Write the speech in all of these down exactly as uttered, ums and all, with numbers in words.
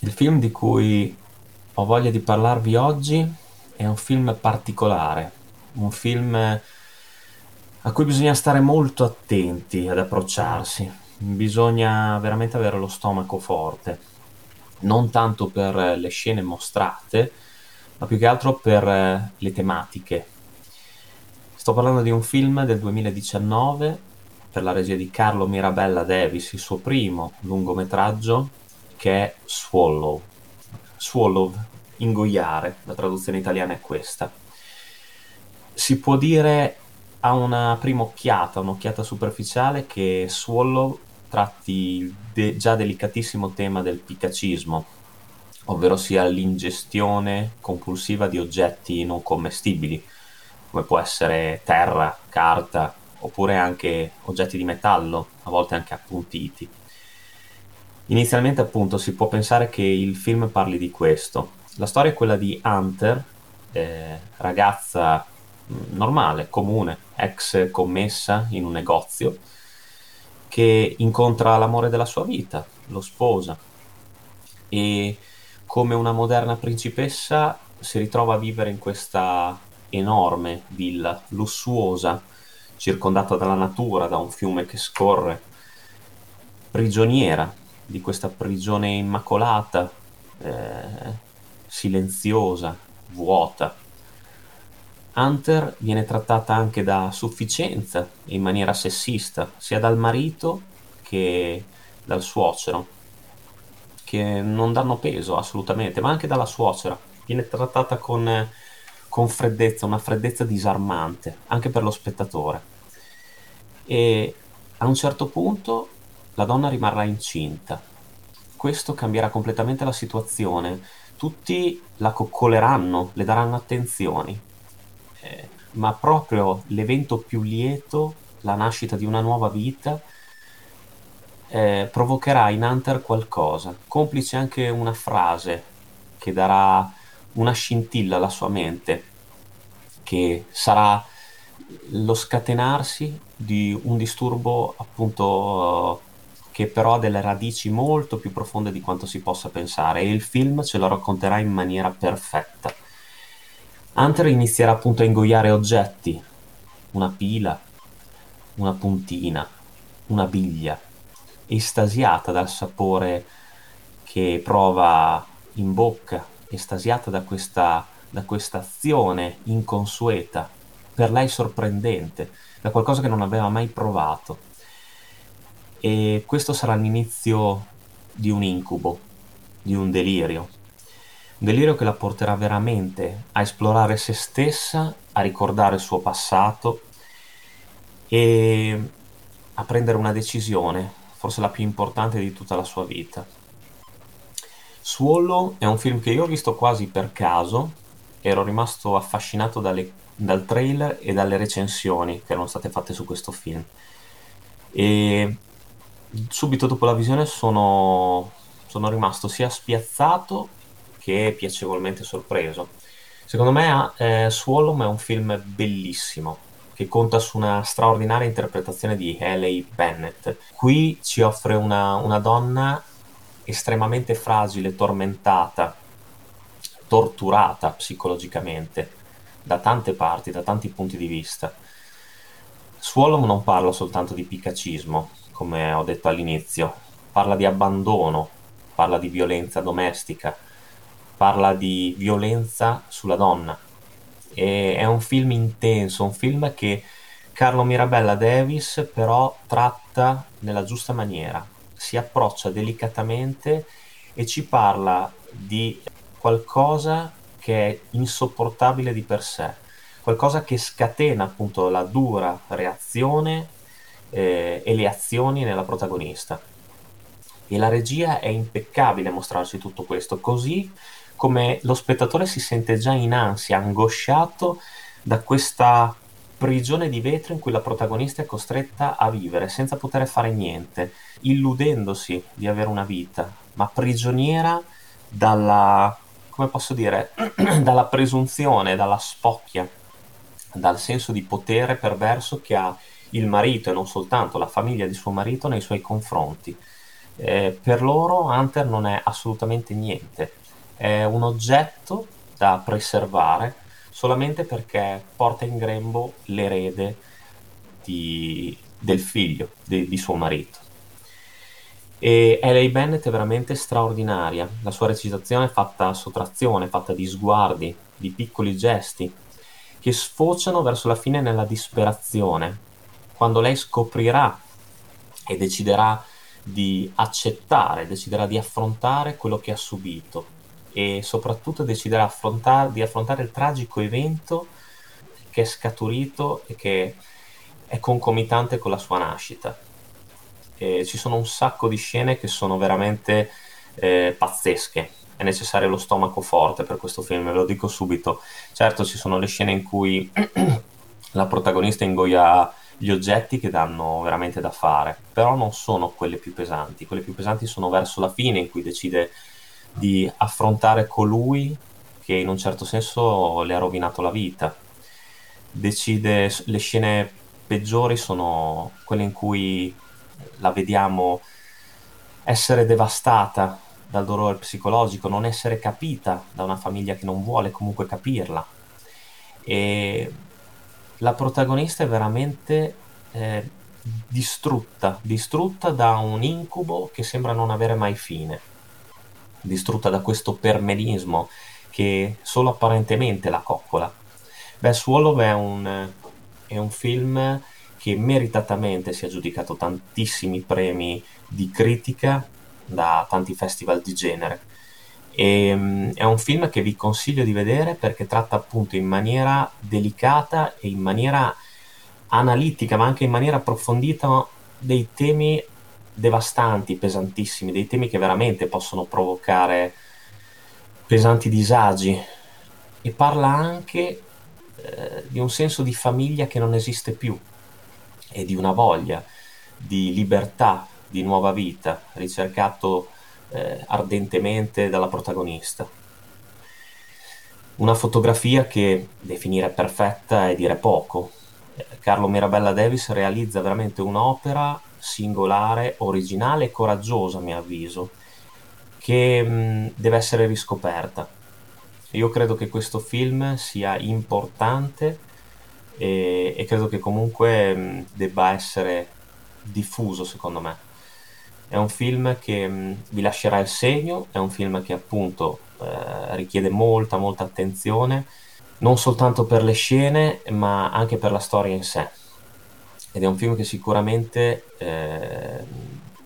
Il film di cui ho voglia di parlarvi oggi è un film particolare, un film a cui bisogna stare molto attenti ad approcciarsi, bisogna veramente avere lo stomaco forte, non tanto per le scene mostrate, ma più che altro per le tematiche. Sto parlando di un film del duemiladiciannove per la regia di Carlo Mirabella Davis, il suo primo lungometraggio, che è Swallow. Swallow, ingoiare, la traduzione italiana è questa. Si può dire a una prima occhiata, un'occhiata superficiale, che Swallow tratti il de- già delicatissimo tema del picacismo, ovvero sia l'ingestione compulsiva di oggetti non commestibili, come può essere terra, carta, oppure anche oggetti di metallo, a volte anche appuntiti. Inizialmente, appunto, si può pensare che il film parli di questo. La storia è quella di Hunter, eh, ragazza normale, comune, ex commessa in un negozio, che incontra l'amore della sua vita, lo sposa, e come una moderna principessa si ritrova a vivere in questa enorme villa lussuosa, circondata dalla natura, da un fiume che scorre, prigioniera di questa prigione immacolata, eh, silenziosa, vuota. Hunter viene trattata anche da sufficienza in maniera sessista, sia dal marito che dal suocero, che non danno peso assolutamente, ma anche dalla suocera. Viene trattata con, con freddezza, una freddezza disarmante, anche per lo spettatore. E a un certo punto la donna rimarrà incinta. Questo cambierà completamente la situazione. Tutti la coccoleranno, le daranno attenzioni. Eh, ma proprio l'evento più lieto, la nascita di una nuova vita, eh, provocherà in Hunter qualcosa. Complice anche una frase che darà una scintilla alla sua mente, che sarà lo scatenarsi di un disturbo, appunto, che però ha delle radici molto più profonde di quanto si possa pensare, e il film ce lo racconterà in maniera perfetta. Hunter inizierà appunto a ingoiare oggetti, una pila, una puntina, una biglia, estasiata dal sapore che prova in bocca, estasiata da questa, da questa azione inconsueta, per lei sorprendente, da qualcosa che non aveva mai provato. E questo sarà l'inizio di un incubo, di un delirio. Un delirio che la porterà veramente a esplorare se stessa, a ricordare il suo passato e a prendere una decisione, forse la più importante di tutta la sua vita. Swallow è un film che io ho visto quasi per caso, ero rimasto affascinato dalle, dal trailer e dalle recensioni che erano state fatte su questo film. E subito dopo la visione sono, sono rimasto sia spiazzato che piacevolmente sorpreso. Secondo me eh, Swallow è un film bellissimo, che conta su una straordinaria interpretazione di Haley Bennett. Qui ci offre una, una donna estremamente fragile, tormentata, torturata psicologicamente, da tante parti, da tanti punti di vista. Swallow non parla soltanto di picacismo, come ho detto all'inizio, parla di abbandono, parla di violenza domestica, parla di violenza sulla donna. E è un film intenso, un film che Carlo Mirabella Davis però tratta nella giusta maniera, si approccia delicatamente e ci parla di qualcosa che è insopportabile di per sé, qualcosa che scatena appunto la dura reazione Eh, e le azioni nella protagonista. E la regia è impeccabile a mostrarci tutto questo, così come lo spettatore si sente già in ansia, angosciato da questa prigione di vetro in cui la protagonista è costretta a vivere senza poter fare niente, illudendosi di avere una vita, ma prigioniera dalla, come posso dire, dalla presunzione, dalla spocchia, dal senso di potere perverso che ha il marito, e non soltanto la famiglia di suo marito, nei suoi confronti. Eh, per loro Hunter non è assolutamente niente, è un oggetto da preservare solamente perché porta in grembo l'erede di, del figlio di, di suo marito. E Haley Bennett è veramente straordinaria, la sua recitazione è fatta a sottrazione, fatta di sguardi, di piccoli gesti che sfociano verso la fine nella disperazione, quando lei scoprirà e deciderà di accettare, deciderà di affrontare quello che ha subito e soprattutto deciderà affrontar- di affrontare il tragico evento che è scaturito e che è concomitante con la sua nascita. E ci sono un sacco di scene che sono veramente eh, pazzesche, è necessario lo stomaco forte per questo film, ve lo dico subito. Certo, ci sono le scene in cui la protagonista ingoia gli oggetti che danno veramente da fare, però non sono quelle più pesanti. Quelle più pesanti sono verso la fine, in cui decide di affrontare colui che in un certo senso le ha rovinato la vita. Decide, le scene peggiori sono quelle in cui la vediamo essere devastata dal dolore psicologico, non essere capita da una famiglia che non vuole comunque capirla. E la protagonista è veramente eh, distrutta, distrutta da un incubo che sembra non avere mai fine, distrutta da questo permenismo che solo apparentemente la coccola. Beh, Swallow è un, è un film che meritatamente si è aggiudicato tantissimi premi di critica da tanti festival di genere. E, è un film che vi consiglio di vedere perché tratta appunto in maniera delicata e in maniera analitica, ma anche in maniera approfondita, dei temi devastanti, pesantissimi, dei temi che veramente possono provocare pesanti disagi, e parla anche eh, di un senso di famiglia che non esiste più e di una voglia di libertà, di nuova vita, ricercato Eh, ardentemente dalla protagonista. Una fotografia che definire perfetta è dire poco. eh, Carlo Mirabella Davis realizza veramente un'opera singolare, originale e coraggiosa, a mio avviso, che mh, deve essere riscoperta. Io credo che questo film sia importante e, e credo che comunque mh, debba essere diffuso, secondo me. È un film che mh, vi lascerà il segno, è un film che appunto eh, richiede molta molta attenzione, non soltanto per le scene ma anche per la storia in sé, ed è un film che sicuramente eh,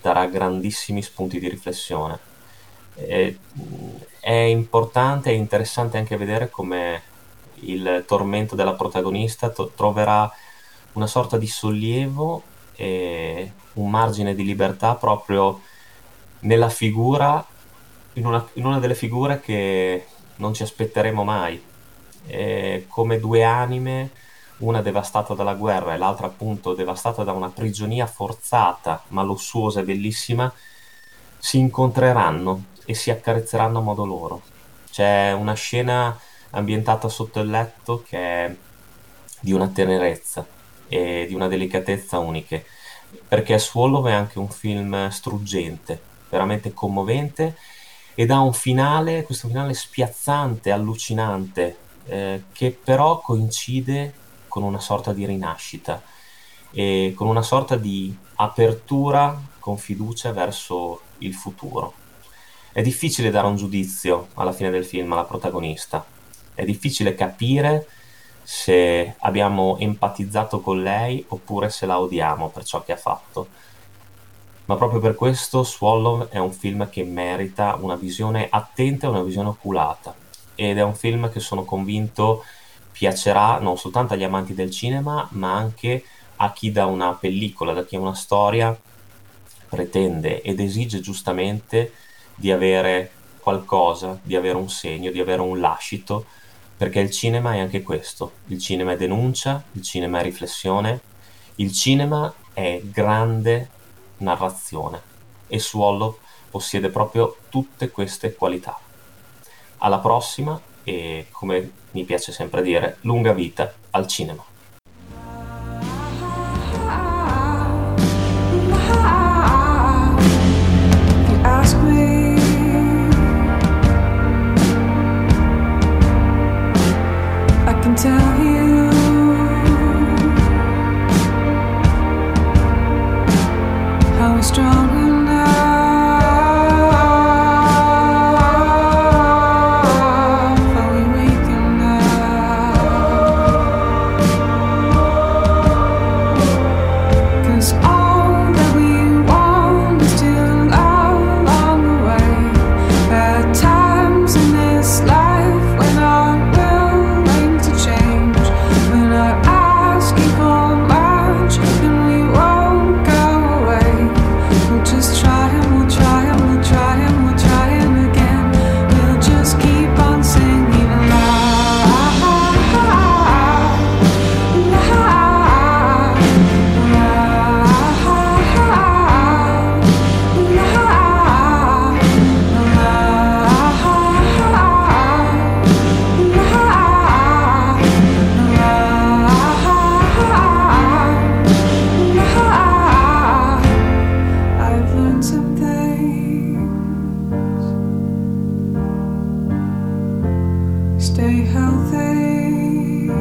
darà grandissimi spunti di riflessione. E, è importante e interessante anche vedere come il tormento della protagonista to- troverà una sorta di sollievo e un margine di libertà proprio nella figura, in una, in una delle figure che non ci aspetteremo mai, e come due anime, una devastata dalla guerra e l'altra appunto devastata da una prigionia forzata ma lussuosa e bellissima, si incontreranno e si accarezzeranno a modo loro. C'è una scena ambientata sotto il letto che è di una tenerezza e di una delicatezza uniche, perché Swallow è anche un film struggente, veramente commovente, ed ha un finale, questo finale spiazzante, allucinante, eh, che però coincide con una sorta di rinascita e con una sorta di apertura con fiducia verso il futuro. È difficile dare un giudizio alla fine del film alla protagonista, è difficile capire se abbiamo empatizzato con lei oppure se la odiamo per ciò che ha fatto, ma proprio per questo Swallow è un film che merita una visione attenta e una visione oculata, ed è un film che sono convinto piacerà non soltanto agli amanti del cinema ma anche a chi da una pellicola, da chi una storia pretende ed esige giustamente di avere qualcosa, di avere un segno, di avere un lascito. Perché il cinema è anche questo, il cinema è denuncia, il cinema è riflessione, il cinema è grande narrazione, e Swallow possiede proprio tutte queste qualità. Alla prossima e, come mi piace sempre dire, lunga vita al cinema. stay healthy.